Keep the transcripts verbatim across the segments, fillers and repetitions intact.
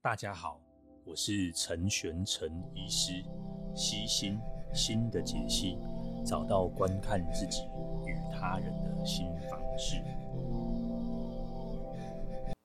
大家好，我是陈玄成医师，悉心心的解析，找到观看自己与他人的新方式。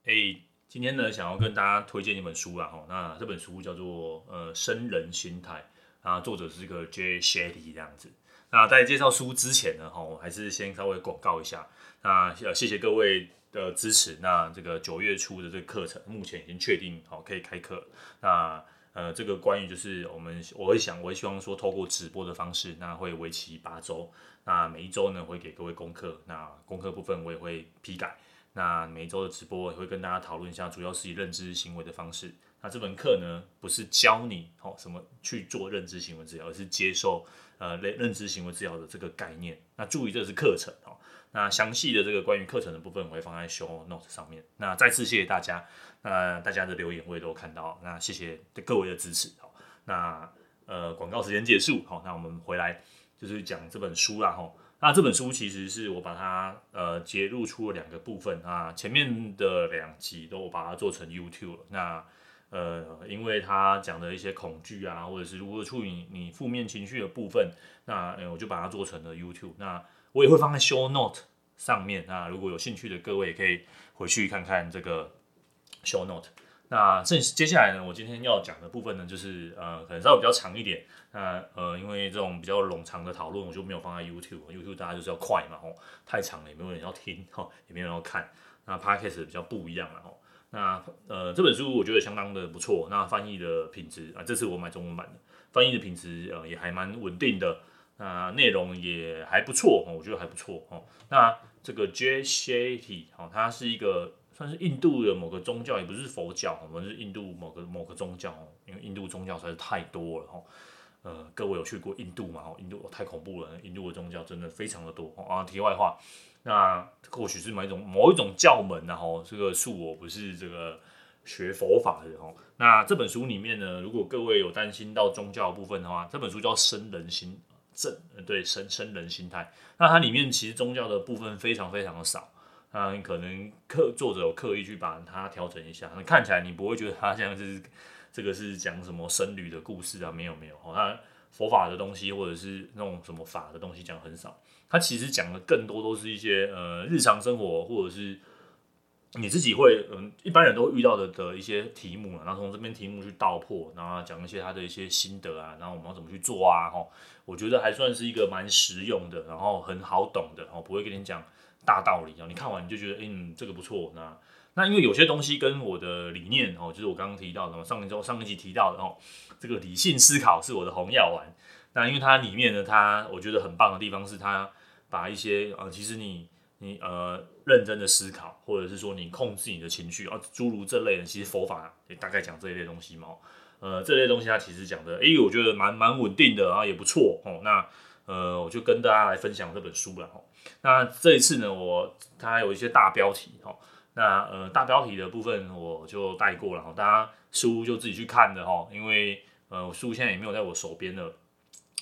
欸，今天呢，想要跟大家推荐一本书啦，那这本书叫做呃生人心态，啊，作者是个 Jay Shetty 这样子。那在介绍书之前呢，我还是先稍微广告一下。那谢谢各位的支持。那这个九月初的这个课程，目前已经确定好可以开课。那呃，这个关于就是我们，我会想，我会希望说，透过直播的方式，那会为期八周。那每一周呢，会给各位功课。那功课部分我也会批改。那每一周的直播也会跟大家讨论一下，主要是以认知行为的方式。那这门课呢，不是教你哦什么去做认知行为治疗，而是接受呃认知行为治疗的这个概念。那注意，这是课程哦。那详细的这个关于课程的部分，我会放在 show notes 上面。那再次谢谢大家，那大家的留言我也都看到，那谢谢各位的支持哦。那呃广告时间结束，好，那我们回来就是讲这本书啦吼。那这本书其实是我把它呃截录出了两个部分啊，前面的两集都我把它做成 YouTube 了。那呃，因为它讲的一些恐惧啊，或者是如何处理你负面情绪的部分，那、呃、我就把它做成了 YouTube。那我也会放在 show note 上面。那如果有兴趣的各位也可以回去看看这个 show note。那接下来呢，我今天要讲的部分呢，就是呃，可能稍微比较长一点。那呃，因为这种比较冗长的讨论，我就没有放在 YouTube。YouTube 大家就是要快嘛，哦，太长了也没有人要听，哦，也没有人要看。那 Podcast 比较不一样了，哦。那呃，这本书我觉得相当的不错。那翻译的品质啊，这次我买中文版的，翻译的品质呃也还蛮稳定的。那、呃、内容也还不错，哦，我觉得还不错，哦。那这个 Jay Shetty 哦，他是一个。算是印度的某个宗教，也不是佛教，我们是印度某个某个宗教，因为印度宗教实在是太多了哈。呃，各位有去过印度吗？印度、哦、太恐怖了，印度的宗教真的非常的多啊。题外话，那或许是某一种某一种教门然后这个恕我不是这个学佛法的哈。那这本书里面呢，如果各位有担心到宗教的部分的话，这本书叫《生人心》，正对生生人心态。那它里面其实宗教的部分非常非常的少。嗯，可能作者有刻意去把它调整一下，看起来你不会觉得它像是这个是讲什么僧侣的故事啊？没有没有，哦，它佛法的东西或者是那种什么法的东西讲很少，它其实讲的更多都是一些呃日常生活或者是你自己会嗯一般人都会遇到的的一些题目啊，然后从这边题目去道破，然后讲一些他的一些心得啊，然后我们要怎么去做啊？吼，我觉得还算是一个蛮实用的，然后很好懂的，哦，不会跟你讲。大道理，你看完你就觉得，嗯，这个不错。那那因为有些东西跟我的理念哦，就是我刚刚提到的，上一周上一集提到的哦，这个理性思考是我的红药丸。那因为它里面呢，它我觉得很棒的地方是它把一些呃，其实你你呃认真的思考，或者是说你控制你的情绪啊，诸如这类的，其实佛法也大概讲这一类东西嘛。呃，这类东西它其实讲的，哎，我觉得蛮蛮稳定的啊，也不错哦。那呃，我就跟大家来分享这本书了哦。那这一次呢，我它有一些大标题哦。那呃，大标题的部分我就带过了哦，大家书就自己去看的哦。因为呃，书现在也没有在我手边了，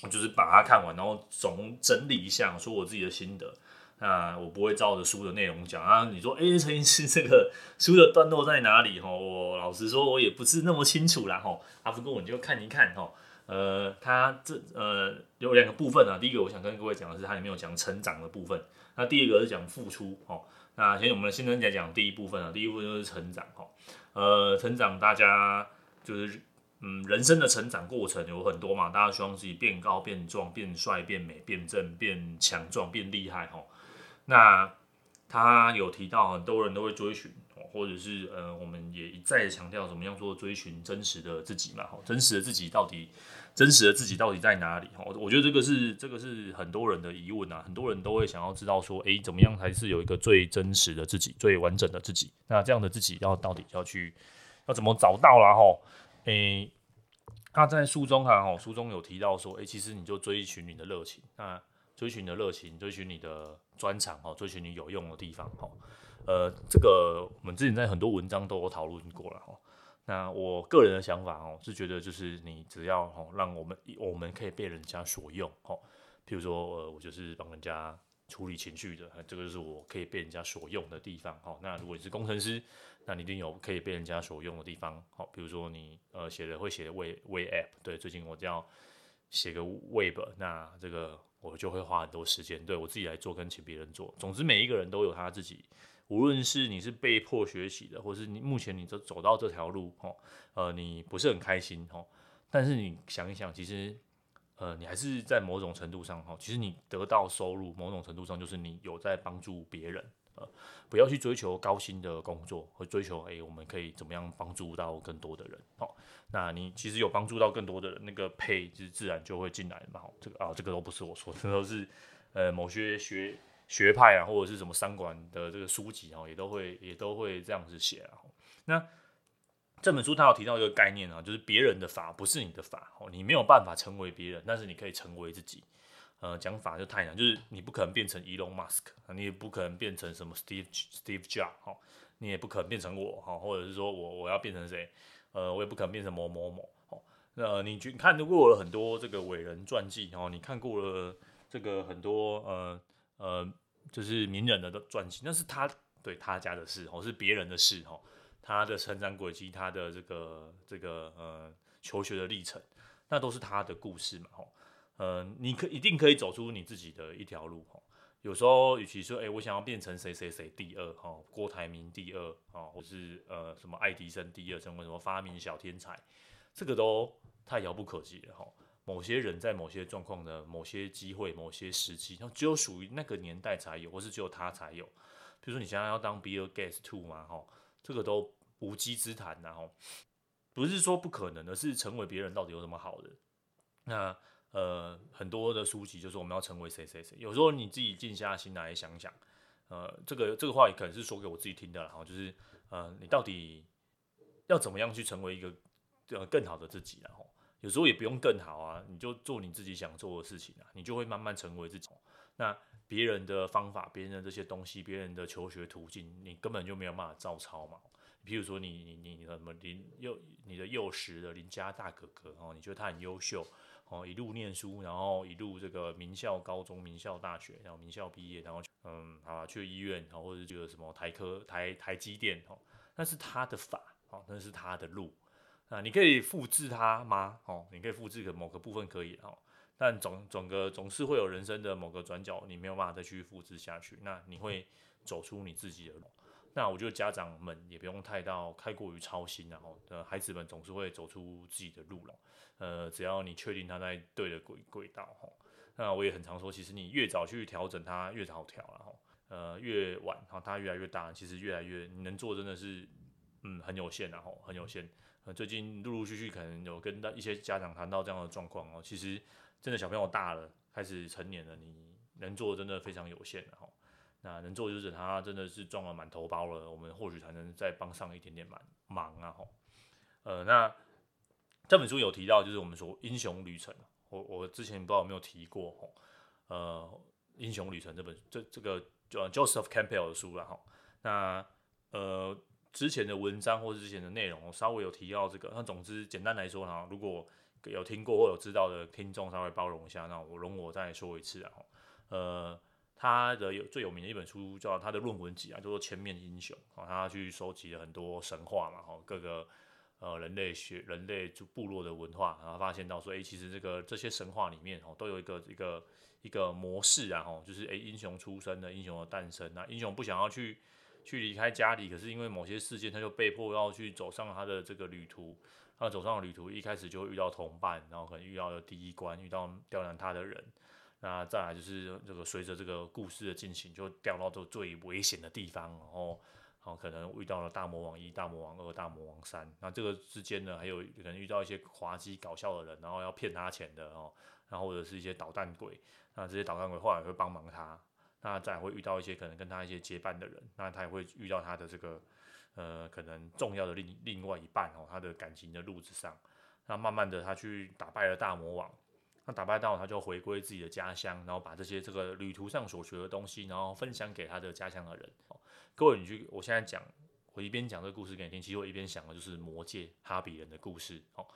我就是把它看完，然后总整理一下，说我自己的心得。那我不会照着书的内容讲啊。你说，哎，陈医师这个书的段落在哪里哦？我老实说，我也不是那么清楚啦哦。啊，不过你就看一看哦。呃，它这呃有两个部分啊。第一个我想跟各位讲的是，它里面有讲成长的部分。那第二个是讲付出哦。那先我们先来讲第一部分啊。第一部分就是成长哦。呃，成长大家就是嗯人生的成长过程有很多嘛，大家希望自己变高、变壮、变帅、变美、变正、变强壮、变厉害哦。那他有提到很多人都会追寻。或者是呃，我们也一再的强调怎么样做追寻真实的自己嘛，真实的自己到底，真实的自己到底在哪里？我觉得这个是这个是很多人的疑问啊，很多人都会想要知道说，哎，怎么样才是有一个最真实的自己，最完整的自己？那这样的自己要到底要去要怎么找到啦？吼，哎，他在书中啊，吼，书中有提到说，哎，其实你就追寻你的热情，那追寻你的热情，追寻你的专长，哦，追寻你有用的地方，哦。呃，这个我们之前在很多文章都有讨论过了哈。那我个人的想法哦，是觉得就是你只要哦，让我们我们可以被人家所用哦。譬如说，呃，我就是帮人家处理情绪的，这个就是我可以被人家所用的地方哦。那如果你是工程师，那你一定有可以被人家所用的地方。好，比如说你呃写的会写的 web web app， 对，最近我这样写个 web， 那这个我就会花很多时间，对我自己来做跟请别人做。总之，每一个人都有他自己，无论是你是被迫学习的，或是你目前你走到这条路，哦，呃，你不是很开心，哦，但是你想一想，其实。呃，你还是在某种程度上，其实你得到收入，某种程度上就是你有在帮助别人。呃，不要去追求高薪的工作，和追求哎、欸，我们可以怎么样帮助到更多的人。哦，那你其实有帮助到更多的人，那个pay就是自然就会进来嘛。这个啊，这个都不是我说的，这都是呃某些学学派啊，或者是什么商管的这个书籍啊，也都会也都会这样子写啊。那这本书它有提到一个概念啊，就是别人的法不是你的法，你没有办法成为别人，但是你可以成为自己。呃，讲法就太难，就是你不可能变成 Elon Musk， 你也不可能变成什么 Steve Steve Jobs， 你也不可能变成我，或者是说我我要变成谁，呃，我也不可能变成某某某。那你去看过了很多这个伟人传记，你看过了这个很多呃呃就是名人的传记，那是他对他家的事，是别人的事，他的成长轨迹，他的这个这个呃求学的历程，那都是他的故事嘛，吼，呃，你可一定可以走出你自己的一条路，吼。有时候与其说，哎、欸，我想要变成谁谁谁第二，哈，郭台铭第二，啊，或是呃什么爱迪生第二，成为什么发明小天才，这个都太遥不可及了，吼。某些人在某些状况的某些机会、某些时期，只有属于那个年代才有，或是只有他才有。比如说，你想要当 Bill Gates two 嘛，吼。这个都无稽之谈呐、啊！吼，不是说不可能，而是成为别人到底有什么好的？那呃，很多的书籍就是我们要成为谁谁谁。有时候你自己静下心来想想，呃，这个这个话也可能是说给我自己听的啦，哈，就是呃，你到底要怎么样去成为一个呃更好的自己啦？吼，有时候也不用更好啊，你就做你自己想做的事情啊，你就会慢慢成为自己。那别人的方法，别人的这些东西，别人的求学途径，你根本就没有办法照抄嘛。比如说你你你什么林幼你的幼时的林家大哥哥哦，你觉得他很优秀哦，一路念书，然后一路这个名校高中、名校大学，然后名校毕业，然后嗯啊去医院，然后或者觉得什么台科台台积电哦，那是他的法哦，那是他的路。那你可以复制他吗？哦，你可以复制某个部分可以哦。但 总, 总, 个总是会有人生的某个转角，你没有办法再去复制下去，那你会走出你自己的路。那我觉得家长们也不用太到太过于操心，然后孩子们总是会走出自己的路了。呃，只要你确定他在对的轨轨道，那我也很常说，其实你越早去调整他，越好调了，呃，越晚，他越来越大，其实越来越你能做真的是嗯很有限，然后很有限。呃，最近陆陆续续可能有跟一些家长谈到这样的状况哦，其实。真的小朋友大了，开始成年了，你能做的真的非常有限了哈。那能做就是他真的是撞了满头包了，我们或许才能再帮上一点点忙啊哈。呃，那这本书有提到就是我们说英雄旅程，我我之前不知道有没有提过哈。呃，英雄旅程这本这这个 Joseph Campbell 的书了哈。那呃之前的文章或是之前的内容，我稍微有提到这个。那总之简单来说呢，如果有听过或有知道的听众稍微包容一下，那我容我再说一次啊。呃，他的有最有名的一本书叫他的论文集啊，叫做《千面英雄》啊，他去收集了很多神话嘛，哈，各个呃人类学、人类部落的文化，然后发现到说，哎、欸，其实这个这些神话里面哦，都有一个一个一个模式啊，哈，就是哎、欸，英雄出生的，英雄的诞生啊，英雄不想要去去离开家里，可是因为某些事件，他就被迫要去走上他的这个旅途。他走上的旅途，一开始就会遇到同伴，然后可能遇到了第一关，遇到刁难他的人。那再来就是这个随着这个故事的进行，就掉到这最危险的地方，然后，然后可能遇到了大魔王一、大魔王二、大魔王三。那这个之间呢，还有可能遇到一些滑稽搞笑的人，然后要骗他钱的哦，然后或者是一些捣蛋鬼。那这些捣蛋鬼后来会帮忙他。那再来会遇到一些可能跟他一些结伴的人，那他也会遇到他的这个。呃，可能重要的另另外一半哦，他的感情的路子上，那慢慢的他去打败了大魔王，那打败到他就回归自己的家乡，然后把这些这个旅途上所学的东西，然后分享给他的家乡的人。哦、各位，你去，我现在讲，我一边讲这个故事给你听，其实我一边想的就是《魔戒》哈比人的故事。哦，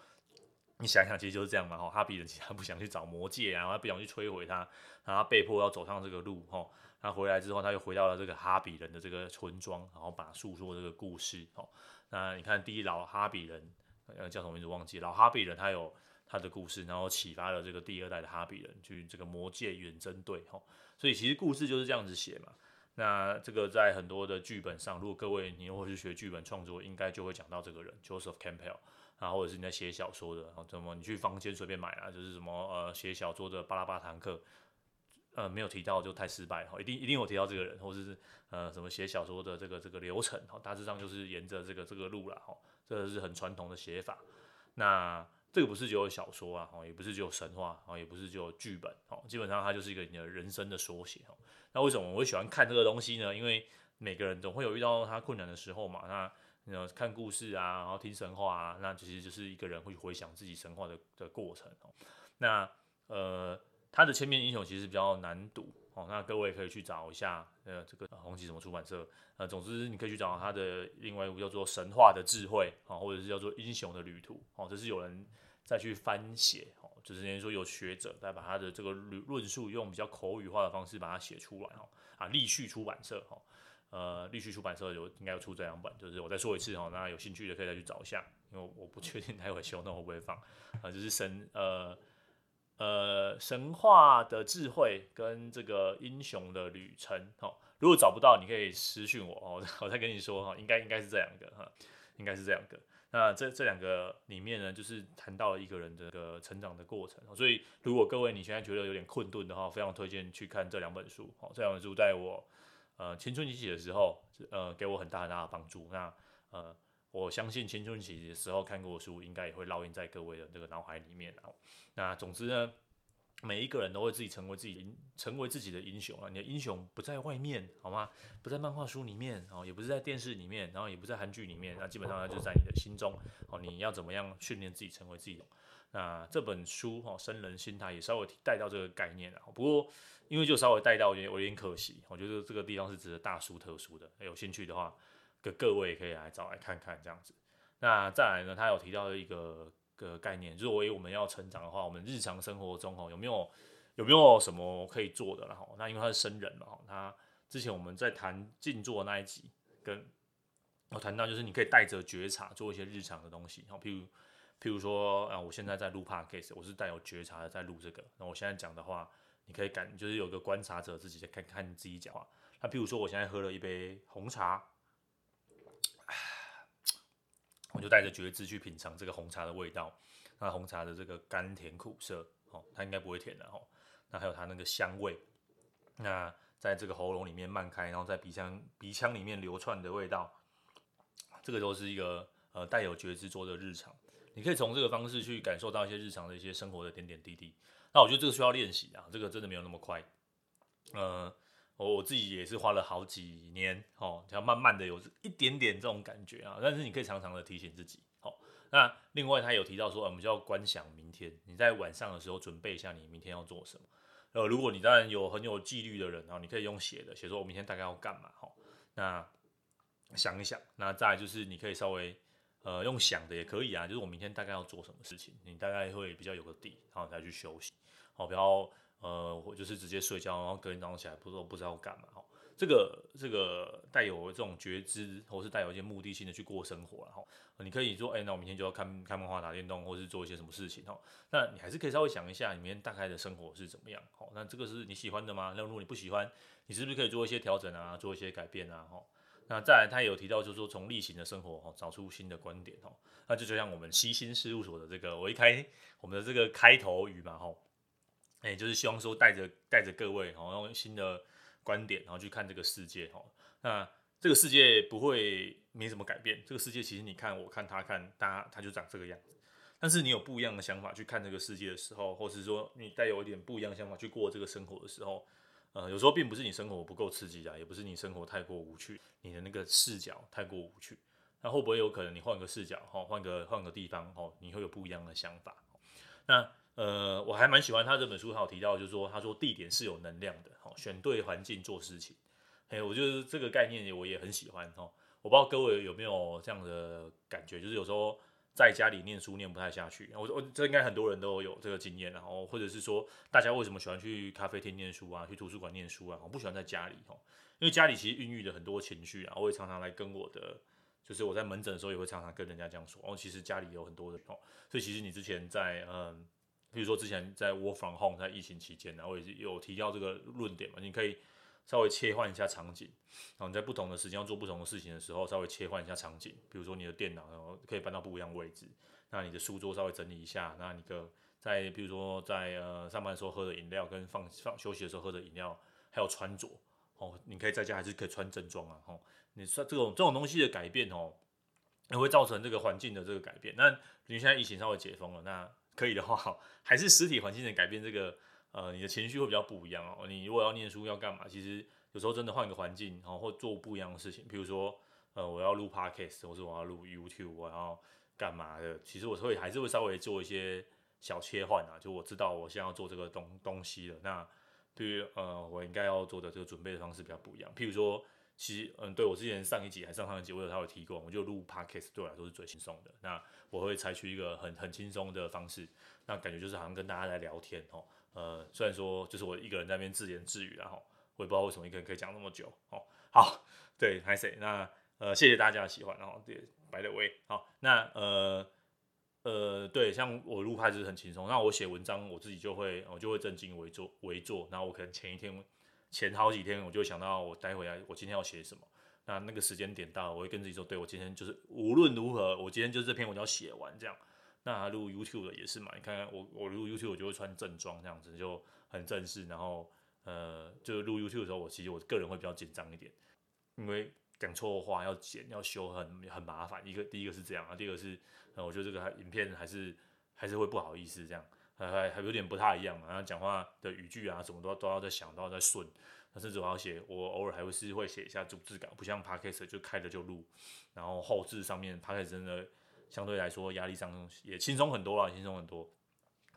你想想，其实就是这样嘛，哈，哈比人其实他不想去找魔戒啊，他不想去摧毁他，然后他被迫要走上这个路，哈，他回来之后，他又回到了这个哈比人的这个村庄，然后把诉说这个故事，哈，那你看第一老哈比人，呃，叫什么名字忘记，老哈比人他有他的故事，然后启发了这个第二代的哈比人去这个魔戒远征队，哈，所以其实故事就是这样子写嘛。那这个在很多的剧本上，如果各位你会去学剧本创作，应该就会讲到这个人 Joseph Campbell。啊，或者是你在写小说的，哦，怎么你去坊间随便买啊，就是什么呃写小说的巴拉巴堂克，呃没有提到就太失败，哦，一定一定有提到这个人，或者是呃什么写小说的这个这个流程，哦，大致上就是沿着这个这个路啦，哦，这是很传统的写法。那这个不是只有小说啊，哦，也不是只有神话，哦，也不是只有剧本，哦，基本上它就是一个你的人生的缩写，哦。那为什么我会喜欢看这个东西呢？因为每个人总会有遇到他困难的时候嘛，那看故事啊，然后听神话啊，那其实就是一个人会回想自己神话 的, 的过程，哦。那呃，他的千面英雄其实比较难读，哦，那各位可以去找一下，呃，这个红旗什么出版社，呃，总之你可以去找他的另外一部叫做《神话的智慧》哦，或者是叫做《英雄的旅途》哦，这是有人再去翻写，哦，就是人家说有学者再把他的这个论述用比较口语化的方式把它写出来，哦，啊，立讯出版社，哦。呃，立讯出版社有应该有出这两本，就是我再说一次哈，那有兴趣的可以再去找一下，因为我不确定待会修那会不会放啊，呃，就是神呃呃神话的智慧跟这个英雄的旅程哈，哦，如果找不到你可以私讯我哦，我再跟你说哈，哦，应该应该是这两个哈，应该是这两个。那这这两个里面呢，就是谈到了一个人的这个成长的过程，所以如果各位你现在觉得有点困顿的话，非常推荐去看这两本书，哦，这两本书在我。呃，青春期的时候，呃，给我很大很大的帮助。那呃，我相信青春期的时候看过的书，应该也会烙印在各位的这个脑海里面啊。那总之呢，每一个人都会自己成为自己成为自己的英雄啊。你的英雄不在外面，好吗？不在漫画书里面，哦，也不是在电视里面，然后也不在韩剧里面，那基本上它就在你的心中。哦，你要怎么样训练自己成为自己的？那这本书哦，生人心态也稍微带到这个概念啊。不过因为就稍微带到，我觉得有点可惜。我觉得这个地方是值得大书特书的，有兴趣的话，各位可以来找来看看这样子。那再来呢，他有提到一个个概念，如果我们要成长的话，我们日常生活中哦有没有有没有什么可以做的啦？那因为他是生人嘛，他之前我们在谈静坐那一集，跟我谈到就是你可以带着觉察做一些日常的东西，譬如。譬如说啊，我现在在录 podcast， 我是带有觉察的在录这个。那我现在讲的话，你可以感就是有一个观察者自己在看看自己讲话。那譬如说我现在喝了一杯红茶，我就带着觉知去品尝这个红茶的味道。那红茶的这个甘甜苦涩，哦，它应该不会甜的哦。那还有它那个香味，那在这个喉咙里面漫开，然后在鼻腔鼻腔里面流窜的味道，这个都是一个呃带有觉知做的日常。你可以从这个方式去感受到一些日常的一些生活的点点滴滴。那我觉得这个需要练习啊，这个真的没有那么快。呃，我自己也是花了好几年哦，才慢慢的有一点点这种感觉啊。但是你可以常常的提醒自己。好，哦，那另外他有提到说，呃，我们就要观想明天。你在晚上的时候准备一下你明天要做什么。呃，如果你当然有很有纪律的人，然后你可以用写的写说我明天大概要干嘛。哦，那想一想。那再来就是你可以稍微。呃，用想的也可以啊，就是我明天大概要做什么事情，你大概会比较有个底，然后再去休息，好，不要呃，我就是直接睡觉，然后隔天早上起来不知道不知道干嘛，好，这个这个带有这种觉知，或是带有一些目的性的去过生活，然后你可以说，哎，欸，那我明天就要看看漫画、打电动，或是做一些什么事情，哈，那你还是可以稍微想一下，你明天大概的生活是怎么样，好，那这个是你喜欢的吗？那如果你不喜欢，你是不是可以做一些调整啊，做一些改变啊，哈。那再来，他也有提到，就是说从例行的生活哦，找出新的观点哦。那就就像我们西新事务所的这个，我一开我们的这个开头语嘛吼，哎，就是希望说带着带着各位哦，用新的观点然后去看这个世界哦。那这个世界不会没什么改变，这个世界其实你看我看他看他，他就长这个样子。但是你有不一样的想法去看这个世界的时候，或是说你带有一点不一样的想法去过这个生活的时候。呃，有时候并不是你生活不够刺激啊，也不是你生活太过无趣，你的那个视角太过无趣。那会不会有可能你换个视角，哈，换个换个地方，哈，你会有不一样的想法？那呃，我还蛮喜欢他这本书，他有提到，就是说，他说地点是有能量的，哈，选对环境做事情。哎，我就是这个概念，我也很喜欢，哈。我不知道各位有没有这样的感觉，就是有时候在家里念书念不太下去，我我这应该很多人都有这个经验，然后或者是说大家为什么喜欢去咖啡厅念书啊，去图书馆念书啊，我不喜欢在家里哦，因为家里其实孕育了很多情绪啊，我也常常来跟我的。就是我在门诊的时候也会常常跟人家这样说，哦，其实家里有很多人哦，所以其实你之前在嗯，比如说之前在 work from home 在疫情期间，然后也是有提到这个论点嘛，你可以稍微切换一下场景，然后你在不同的时间要做不同的事情的时候，稍微切换一下场景，比如说你的电脑然后可以搬到不一样位置，那你的书桌稍微整理一下，那你的在比如说在呃上班的时候喝的饮料跟放放休息的时候喝的饮料，还有穿着。哦，你可以在家还是可以穿正装啊，哦，你这种这种东西的改变哦，也会造成这个环境的这个改变。那你现在疫情稍微解封了，那可以的话，还是实体环境的改变，这个呃，你的情绪会比较不一样哦。你如果要念书要干嘛，其实有时候真的换个环境，然后或做不一样的事情，比如说呃，我要录 podcast， 或是我要录 YouTube， 我要干嘛的，其实我会还是会稍微做一些小切换啊，就我知道我现在要做这个东东西了，那。对于呃，我应该要做的这个准备的方式比较不一样。譬如说，其实嗯，对我之前上一集还上上一集，我有稍微提过，我就录 podcast 对我来说是最轻松的。那我会采取一个很很轻松的方式，那感觉就是好像跟大家在聊天哦。呃，虽然说就是我一个人在那边自言自语啦哈，我也不知道为什么一个人可以讲那么久哦。好，对，还是那呃，谢谢大家的喜欢哦。对，by the way，好，那呃。呃，对，像我录拍就是很轻松。那我写文章，我自己就会，我就会正襟危坐，危坐。然后我可能前一天、前好几天，我就会想到我待会我今天要写什么。那那个时间点到，我会跟自己说，对我今天就是无论如何，我今天就是这篇文章要写完这样。那录 YouTube 的也是嘛，你看看我，我录 YouTube 我就会穿正装这样子，就很正式。然后呃，就录 YouTube 的时候，我其实我个人会比较紧张一点，因为。讲错话要剪要修很很麻烦，一个第一个是这样啊，第二个是、呃、我觉得这个影片还是还是会不好意思这样，还还还有点不太一样嘛。然后讲话的语句啊，什么都都要在想，都要在顺。那甚至我要写，我偶尔还会是会写一下逐字稿，不像 podcast 就开了就录。然后后置上面 podcast 真的相对来说压力上也轻松很多啦，轻松很多。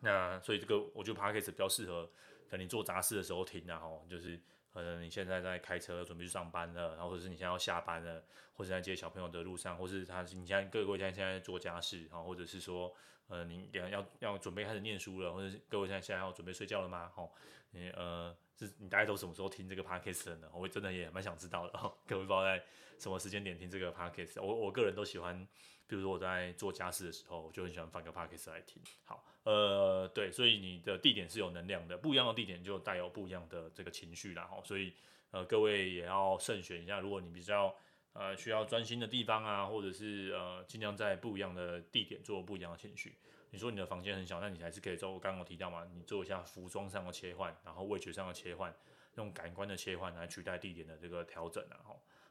那所以这个我觉得 podcast 比较适合，等你做杂事的时候听啊，吼，就是。可能你现在在开车准备去上班了，然后或者是你现在要下班了，或者在接小朋友的路上，或是他你现在各位现在在做家事，然后或者是说，呃，你要要准备开始念书了，或者是各位现在现在要准备睡觉了吗？哦，你呃，是你大概都什么时候听这个 podcast 呢？我真的也蛮想知道的，哦，各位不知道在什么时间点听这个 podcast。我我个人都喜欢，比如说我在做家事的时候，我就很喜欢放个 podcast 来听。好。呃，对，所以你的地点是有能量的，不一样的地点就带有不一样的这个情绪啦，所以呃，各位也要慎选一下，如果你比较呃需要专心的地方啊，或者是呃尽量在不一样的地点做不一样的情绪。你说你的房间很小，那你还是可以做，我刚刚有提到嘛，你做一下服装上的切换，然后味觉上的切换，用感官的切换来取代地点的这个调整啊，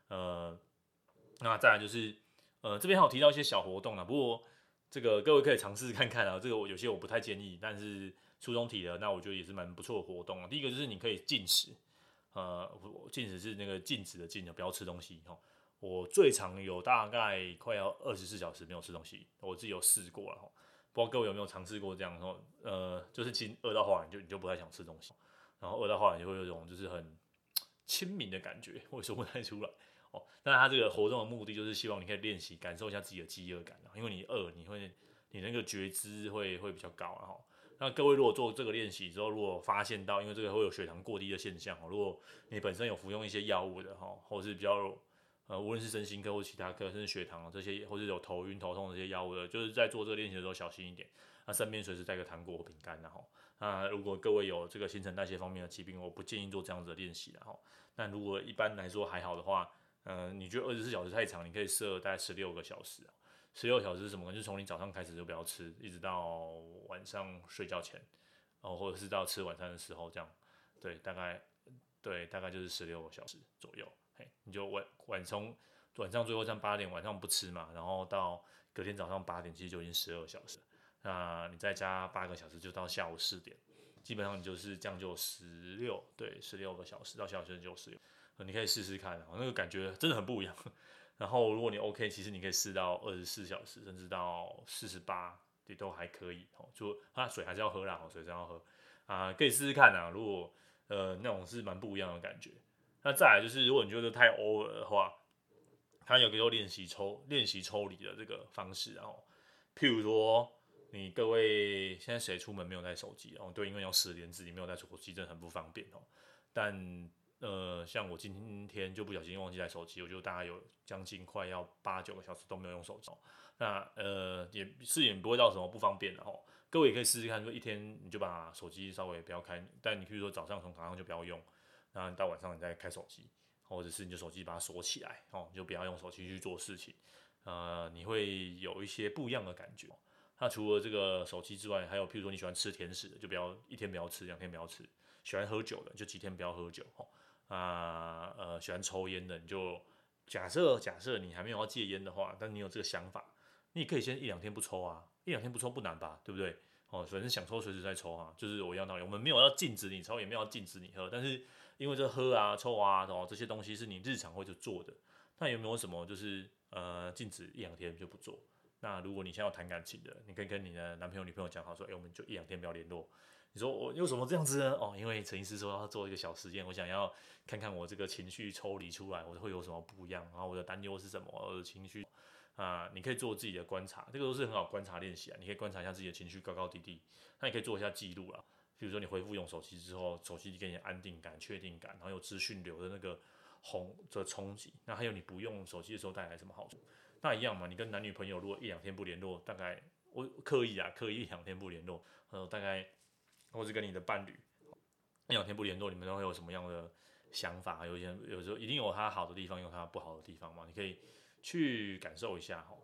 呃，那再来就是呃这边还有提到一些小活动啦，不过。这个各位可以尝试看看啊，这个我有些我不太建议，但是初中提的那我觉得也是蛮不错的活动啊。第一个就是你可以禁食，呃，禁食是那个禁止的禁，不要吃东西哦。我最长有大概快要二十四小时没有吃东西，我自己有试过了，不知道各位有没有尝试过这样哦？呃，就是其实饿到后来你就你就不太想吃东西，然后饿到后来就会有一种就是很亲民的感觉，我也说不太出来。哦，那他这个活动的目的就是希望你可以练习感受一下自己的饥饿感，啊，因为你饿，你会你那个觉知会会比较高，啊哦，那各位如果做这个练习之后，如果发现到因为这个会有血糖过低的现象，哦，如果你本身有服用一些药物的，哦，或是比较呃无论是身心科或其他科，甚至血糖，啊，这些，或是有头晕头痛这些药物的，就是在做这个练习的时候小心一点，那，啊，身边随时带个糖果或饼干，啊哦，那如果各位有这个新陈代谢方面的疾病，我不建议做这样子的练习，啊哦，那如果一般来说还好的话。呃，你觉得二十四小时太长，你可以设大概十六个小时啊。十六小时是什么？就是从你早上开始就不要吃，一直到晚上睡觉前，然后或者是到吃晚餐的时候这样。对，大概对，大概就是十六个小时左右。嘿，你就晚晚从晚上最后像八点晚上不吃嘛，然后到隔天早上八点，其实就已经十二小时了。那你再加八个小时，就到下午四点，基本上你就是这样就十六，对，十六个小时到下午四点就十六。你可以试试看，那个感觉真的很不一样。然后如果你 OK， 其实你可以试到二十四小时，甚至到四十八，也都还可以。哦，就啊，水还是要喝啦，水还是要喝啊，可以试试看啊。如果呃那种是蛮不一样的感觉。那再来就是，如果你觉得太 over 的话，它有个叫练习抽练习抽离的这个方式，然后譬如说你各位现在谁出门没有带手机哦？对，因为要实联制，你没有带手机真的很不方便哦。但呃，像我今天就不小心忘记带手机，我就大概有将近快要八九个小时都没有用手机。那呃，也是也不会到什么不方便的哦。各位也可以试试看，说一天你就把手机稍微不要开，但你譬如说早上从早上就不要用，那到晚上你再开手机，或者是你就手机把它锁起来哦，你就不要用手机去做事情。呃，你会有一些不一样的感觉。那除了这个手机之外，还有譬如说你喜欢吃甜食的，就不要一天不要吃，两天不要吃；喜欢喝酒的，就几天不要喝酒。哦啊、呃，呃，喜欢抽烟的，你就假设假设你还没有要戒烟的话，但你有这个想法，你也可以先一两天不抽啊，一两天不抽不难吧，对不对？哦，反正想抽随时再抽啊，就是我一样道理。我们没有要禁止你抽，也没有要禁止你喝，但是因为这喝啊、抽啊，哦这些东西是你日常会就做的，那有没有什么就是呃禁止一两天就不做？那如果你现在要谈感情的，你可以跟你的男朋友、女朋友讲好说，哎、欸，我们就一两天不要联络。你说我有什么这样子呢？哦，因为陈医师说要做一个小实验，我想要看看我这个情绪抽离出来，我会有什么不一样，然后我的担忧是什么，我的情绪啊、呃，你可以做自己的观察，这个都是很好观察练习啊。你可以观察一下自己的情绪高高低低，那你可以做一下记录啦。比如说你回复用手机之后，手机给你安定感、确定感，然后有资讯流的那个红的冲击，那还有你不用手机的时候带来什么好处。那一样嘛，你跟男女朋友如果一两天不联络，大概我刻意啊，刻意一两天不联络，呃，大概或是跟你的伴侣一两天不联络，你们都会有什么样的想法？有些有时候一定有他好的地方，有他不好的地方嘛，你可以去感受一下哈。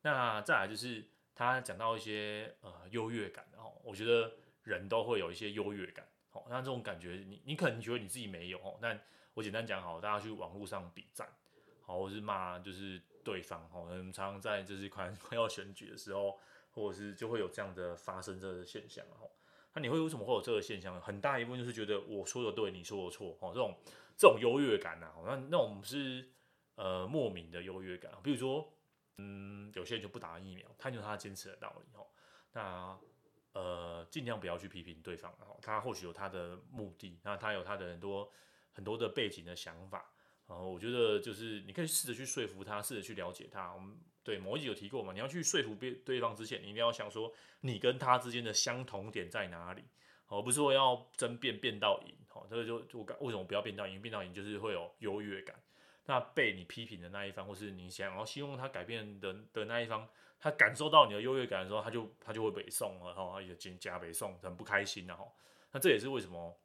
那再来就是他讲到一些呃优越感哦，我觉得人都会有一些优越感哦，那这种感觉你你可能觉得你自己没有哦，但我简单讲好，大家去网络上比赞，好，或是骂就是。对方哦，我们常常在就是快要选举的时候，或者是就会有这样的发生这个现象哦。那你会为什么会有这个现象？很大一部分就是觉得我说的对，你说的错哦，这种这种优越感啊，那那种是呃莫名的优越感。比如说，嗯，有些人就不打疫苗，他有他坚持的道理哦。那呃，尽量不要去批评对方哦，他或许有他的目的，那他有他的很多很多的背景的想法。然后我觉得就是你可以试着去说服他，试着去了解他。我们对某一集有提过嘛，你要去说服对方之前，你一定要想说你跟他之间的相同点在哪里。哦，不是说要争辩辩到赢。哦，这个就就为什么不要辩到赢？辩到赢就是会有优越感。那被你批评的那一方，或是你想要希望他改变的的那一方，他感受到你的优越感的时候，他就他就会北宋了，哈、哦，他也加北宋，很不开心的、啊、哈、哦。那这也是为什么。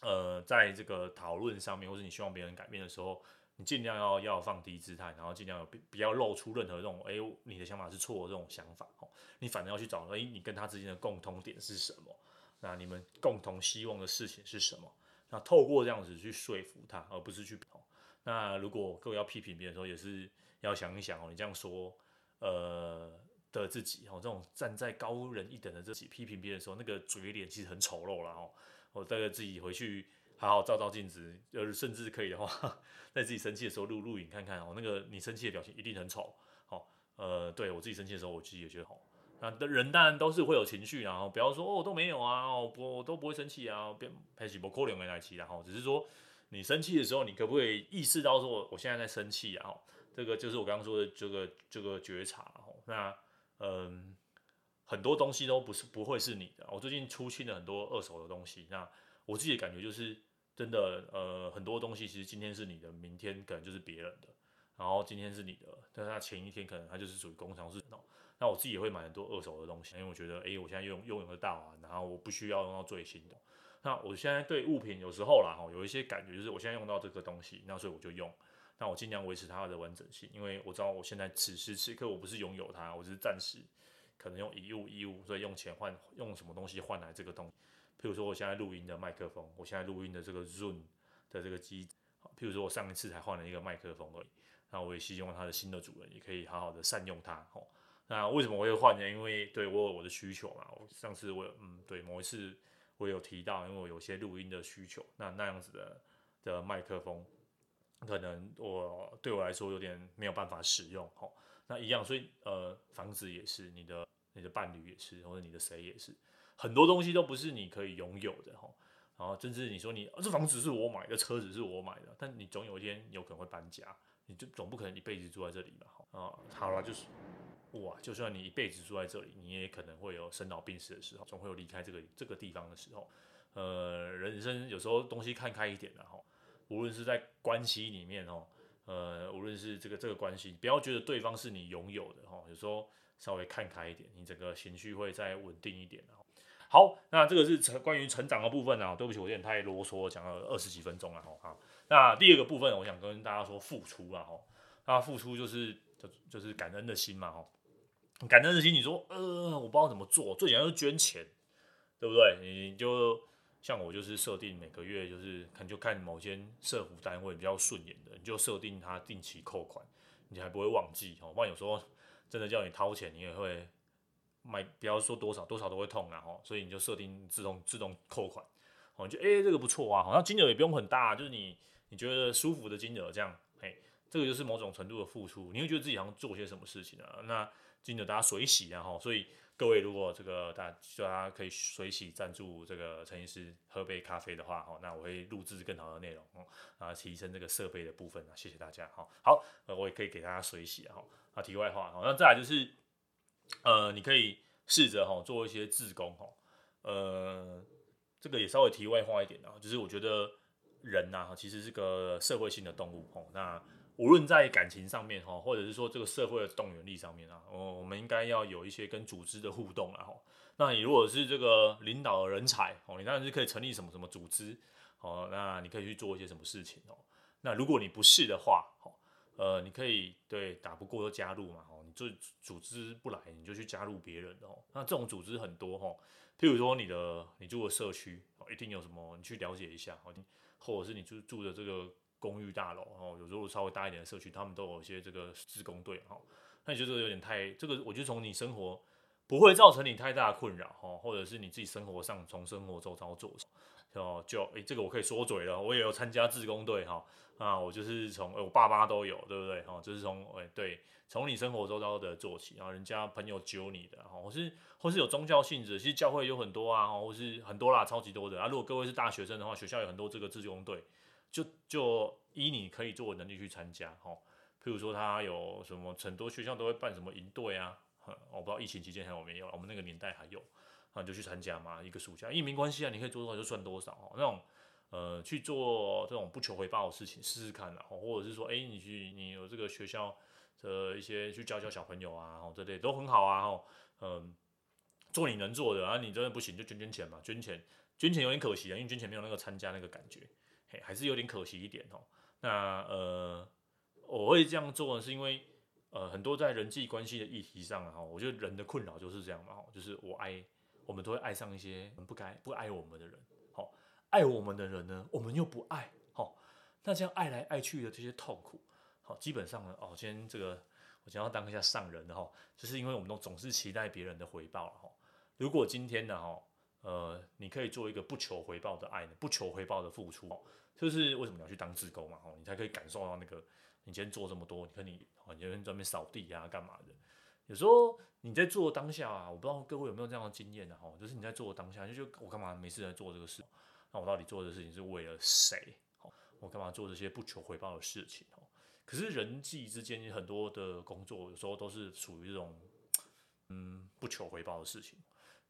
呃，在这个讨论上面，或是你希望别人改变的时候，你尽量要要放低姿态，然后尽量有不要露出任何这种哎、欸，你的想法是错的这种想法哦。你反而要去找哎、欸，你跟他之间的共同点是什么？那你们共同希望的事情是什么？那透过这样子去说服他，而不是去哦。那如果各位要批评别人的时候，也是要想一想哦，你这样说，呃的自己哦，这种站在高人一等的自己批评别人的时候，那个嘴脸其实很丑陋啦哦。我大概自己回去好好照照镜子，甚至可以的话，在自己生气的时候录录影看看哦，那个你生气的表情一定很丑哦。呃，对我自己生气的时候，我自己也觉得好。那人当然都是会有情绪，然后不要说哦都没有啊，哦我都不会生气啊，别拍起不扣脸没来气，然后只是说你生气的时候，你可不可以意识到说我现在在生气啊？这个就是我刚刚说的这个这个觉察哦。那嗯。很多东西都不是不会是你的。我最近出清了很多二手的东西，那我自己的感觉就是，真的，呃，很多东西其实今天是你的，明天可能就是别人的，然后今天是你的，但是它前一天可能它就是属于工厂式的。那我自己也会买很多二手的东西，因为我觉得，哎、欸，我现在用用得到啊，然后我不需要用到最新的。那我现在对物品有时候啦，有一些感觉就是我现在用到这个东西，那所以我就用。那我尽量维持它的完整性，因为我知道我现在此时此刻我不是拥有它，我只是暂时。可能用一物一物，所以用钱换用什么东西换来这个东西。譬如说，我现在录音的麦克风，我现在录音的这个 Zoom 的这个机，譬如说我上一次才换了一个麦克风而已。那我也希望它的新的主人也可以好好的善用它。哦，那为什么我会换呢？因为对我有我的需求嘛。我上次我嗯对某一次我有提到，因为我有些录音的需求，那那样子的的麦克风，可能我对我来说有点没有办法使用。哦，那一样，所以呃，房子也是你的。你的伴侣也是，或者你的谁也是，很多东西都不是你可以拥有的哈。然后，甚至你说你、啊、这房子是我买的，车子是我买的，但你总有一天有可能会搬家，你就总不可能一辈子住在这里吧？啊，好啦，就是哇，就算你一辈子住在这里，你也可能会有生老病死的时候，总会有离开这个这个地方的时候。呃，人生有时候东西看开一点啦，哈，无论是在关系里面哦，呃，无论是这个这个关系，不要觉得对方是你拥有的哈，有时候稍微看开一点，你整个情绪会再稳定一点。好，那这个是关于成长的部分啊，对不起，我有点太啰嗦，讲了二十几分钟了哈。那第二个部分，我想跟大家说付出啊，哈，那付出就是就是感恩的心嘛，哈。感恩的心，你说，呃，我不知道怎么做，最简单就是捐钱，对不对？你就像我就是设定每个月就是看就看某间社福单位比较顺眼的，你就设定它定期扣款，你还不会忘记哦。不然有时候真的叫你掏钱，你也会买，不要说多少，多少都会痛啊，哦，所以你就设定自动自动扣款，哦，你就哎、欸、这个不错啊，好像金额也不用很大，就是你你觉得舒服的金额这样，哎，这个就是某种程度的付出，你会觉得自己好像做些什么事情啊，那。金额大家随喜啊，所以各位如果这个大家可以随喜赞助这个陈医师喝杯咖啡的话，那我会录制更好的内容啊，提升这个设备的部分啊，谢谢大家。好，我也可以给大家随喜啊。啊，题外话，那再来就是呃，你可以试着做一些志工，呃，这个也稍微题外话一点啊，就是我觉得人啊，其实是个社会性的动物，那。无论在感情上面或者是说这个社会的动员力上面啊，我们应该要有一些跟组织的互动啊。那你如果是这个领导人才，你当然是可以成立什么什么组织，那你可以去做一些什么事情。那如果你不是的话，呃，你可以对打不过就加入嘛，你就组织不来你就去加入别人。那这种组织很多，譬如说你的你住的社区，一定有什么你去了解一下，或者是你住住的这个。公寓大楼，哦，有时候稍微大一点的社区，他们都有一些这个志工队，哈，那你觉得有点太这个，我觉得从你生活不会造成你太大的困扰，哈，或者是你自己生活上从生活周遭做，哦，就哎、欸，这个我可以说嘴了，我也有参加志工队，哈，啊，我就是从、欸、我爸妈都有，对不对？哈，就是从哎、欸、对，从你生活周遭的做起，然后人家朋友揪你的，哈，或是或是有宗教性质，其实教会有很多啊，或是很多啦，超级多的啊。如果各位是大学生的话，学校有很多这个志工队。就就依你可以做的能力去参加，哦，譬如说他有什么很多学校都会办什么营队啊，嗯，我不知道疫情期间还有没有，我们那个年代还有，啊，你就去参加嘛，一个暑假，因为没关系啊，你可以做多少就算多少，哦，那种呃去做这种不求回报的事情试试看啦，哦，或者是说，哎，你去你有这个学校的一些去教教小朋友啊，哦，这类都很好啊，哦，嗯，做你能做的啊，你真的不行就捐捐钱嘛，捐钱捐钱有点可惜啊，因为捐钱没有那个参加那个感觉。还是有点可惜一点哦。那呃，我会这样做呢，是因为呃，很多在人际关系的议题上啊，我觉得人的困扰就是这样嘛，就是我爱，我们都会爱上一些不该不爱我们的人，好，哦，爱我们的人呢，我们又不爱，好，哦，那这样爱来爱去的这些痛苦，好，哦，基本上呢，哦，今天这个我想要当一下上人的哈，哦，就是因为我们都总是期待别人的回报了哈，哦。如果今天呢，哦，呃，你可以做一个不求回报的爱，不求回报的付出。哦，就是为什么你要去当志工嘛？你才可以感受到那个，你今天做这么多，你看你，你今天专门扫地啊，干嘛的？有时候你在做当下啊，我不知道各位有没有这样的经验啊，就是你在做当下，就觉得我干嘛没事来做这个事？那我到底做的事情是为了谁？我干嘛做这些不求回报的事情？可是人际之间很多的工作，有时候都是属于这种，嗯，不求回报的事情。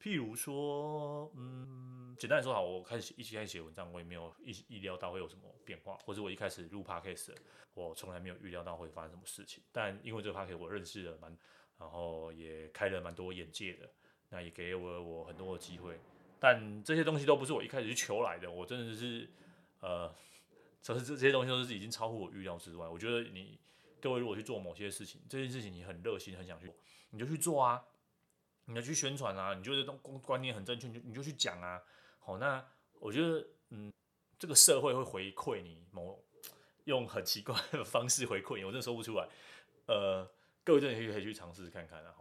譬如说，嗯，简单来说好，我开始一起开始写文章，我也没有意意料到会有什么变化，或者我一开始录 podcast， 我从来没有预料到会发生什么事情。但因为这个 podcast， 我认识了蛮，然后也开了蛮多眼界的，那也给我我很多的机会。但这些东西都不是我一开始去求来的，我真的是，呃，这这些东西都是已经超乎我预料之外。我觉得你各位如果去做某些事情，这件事情你很热心，很想去做，你就去做啊。你要去宣传啊，你觉得观念很正确，你就你就去讲啊。好，那我觉得，嗯，这个社会会回馈你某用很奇怪的方式回馈你，我真的说不出来。呃，各位真的可以去尝试看看啊。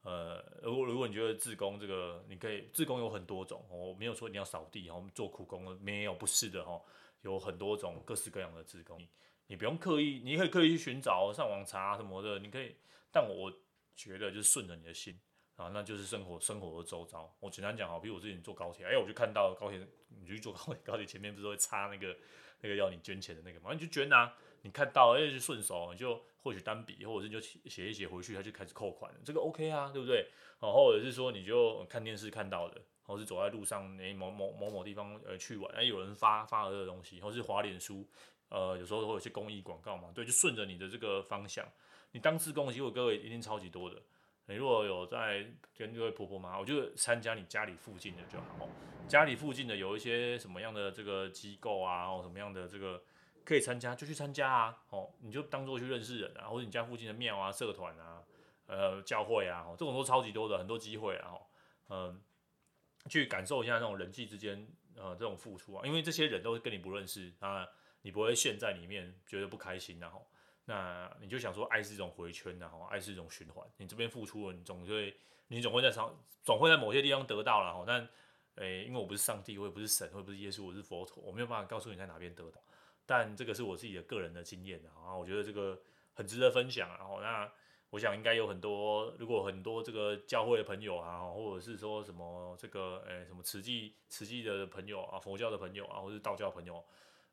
呃，如果如果你觉得志工这个，你可以志工有很多种，我没有说你要扫地，然后做苦工，没有不是的哈，有很多种各式各样的志工，你你不用刻意，你可以刻意去寻找，上网查什么的，你可以。但我觉得就是顺着你的心。啊，那就是生活生活的周遭。我简单讲好，比如我之前坐高铁，哎、欸，我就看到高铁，你就去坐高铁，高铁前面不是会插那个那个要你捐钱的那个嘛，你就捐啊，你看到哎顺手你就获取单笔，或者是你就写一写回去，他就开始扣款了，这个 OK 啊，对不对？哦，或者是说你就看电视看到的，或是走在路上哎、欸、某某某某地方呃去玩，哎、欸、有人发发了这个东西，或是滑脸书，呃有时候会有些公益广告嘛，对，就顺着你的这个方向，你当志工，其实我各位一定超级多的。你如果有在跟各位婆婆妈，我就参加你家里附近的就好。家里附近的有一些什么样的这个机构啊，什么样的这个可以参加就去参加啊。哦，你就当做去认识人啊，或者你家附近的庙啊、社团啊、呃教会啊，这种都超级多的，很多机会啊。嗯、呃，去感受一下那种人际之间呃这种付出啊，因为这些人都跟你不认识啊，你不会陷在里面觉得不开心啊。那你就想说，爱是一种回圈呐，爱是一种循环。你这边付出了，你总会，你总会在上，总会在某些地方得到啦。但，诶、欸，因为我不是上帝，我也不是神，我也不是耶稣，我是佛陀，我没有办法告诉你在哪边得到。但这个是我自己的个人的经验啊，我觉得这个很值得分享啊。那我想应该有很多，如果很多这个教会的朋友啊，或者是说什么这个，诶、欸，什么慈济、慈济的朋友啊，佛教的朋友啊，或是道教的朋友。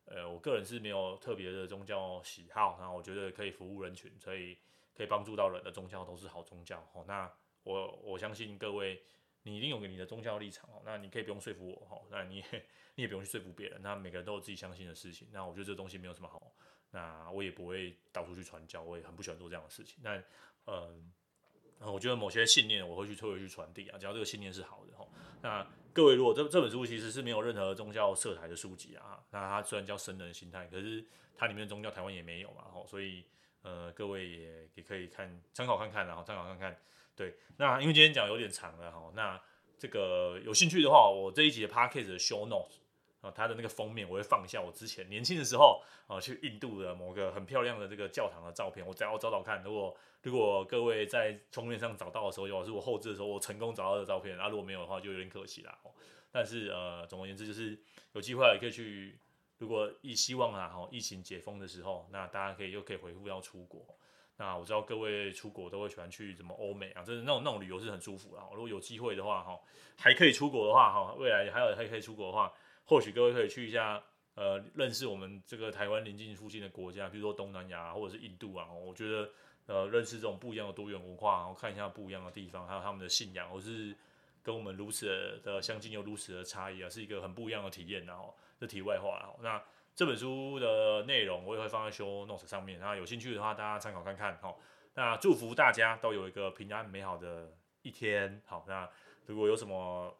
呃，我个人是没有特别的宗教喜好，然后我觉得可以服务人群，所以可以帮助到人的宗教都是好宗教。哦、那 我, 我相信各位，你一定有你的宗教立场、哦、那你可以不用说服我，哦、那你 也, 你也不用去说服别人。那每个人都有自己相信的事情，那我觉得这东西没有什么好。那我也不会到处去传教，我也很不喜欢做这样的事情。那呃，我觉得某些信念我会去推回去传递啊，只要这个信念是好的、哦、那。各位，如果 这, 这本书其实是没有任何宗教色彩的书籍啊，那它虽然叫《生人心态》，可是它里面的宗教台湾也没有嘛，哦、所以呃，各位 也, 也可以看参考看看，然后参考看看。对，那因为今天讲有点长了哈、哦，那这个有兴趣的话，我这一集的 podcast 的 show notes 啊、哦，它的那个封面我会放一下我之前年轻的时候啊、哦、去印度的某个很漂亮的这个教堂的照片，我再要找找看。如果如果各位在封面上找到的时候，或是我后置的时候，我成功找到的照片，啊，如果没有的话，就有点可惜啦。哦、但是呃，总而言之，就是有机会也可以去。如果疫希望啊，哈、哦，疫情解封的时候，那大家可以又可以回复要出国。那我知道各位出国都会喜欢去什么欧美啊，真的那种那种旅游是很舒服啦。如果有机会的话，哈、哦，还可以出国的话，哈、哦，未来还有还可以出国的话，或许各位可以去一下。呃，认识我们这个台湾邻近附近的国家，比如说东南亚、啊、或者是印度啊，哦、我觉得。呃，认识这种不一样的多元文化，然后看一下不一样的地方，还有他们的信仰，或是跟我们如此的相近又如此的差异啊，是一个很不一样的体验。然后这题外话啦，那这本书的内容我也会放在 show notes 上面，那有兴趣的话大家参考看看。好、哦，那祝福大家都有一个平安美好的一天。好，那如果有什么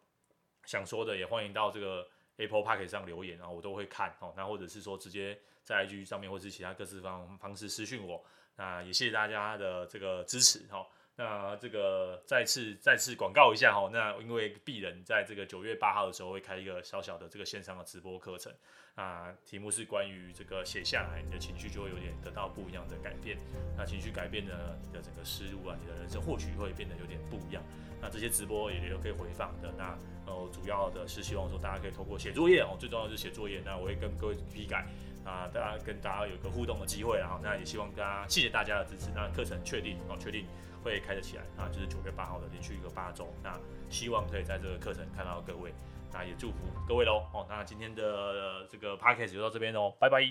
想说的，也欢迎到这个 Apple Podcast 上留言，然后我都会看。哦，那或者是说直接在 I G 上面，或是其他各式方方式私讯我。那也谢谢大家的这个支持哈。那这个再次再次广告一下哈。那因为鄙人在这个九月八号的时候会开一个小小的这个线上的直播课程啊，题目是关于这个写下来，你的情绪就会有点得到不一样的改变。那情绪改变呢，你的整个思路啊，你的人生或许会变得有点不一样。那这些直播也都可以回放的。那呃，主要的是希望说大家可以透过写作业哦，最重要的是写作业。那我会跟各位批改。啊，大家跟大家有一个互动的机会，然后那也希望大家谢谢大家的支持。那课程确定哦，确定会开得起来啊，就是九月八号的连续一个八周。那希望可以在这个课程看到各位，那也祝福各位喽。哦，那今天的这个 podcast 就到这边喽，拜拜。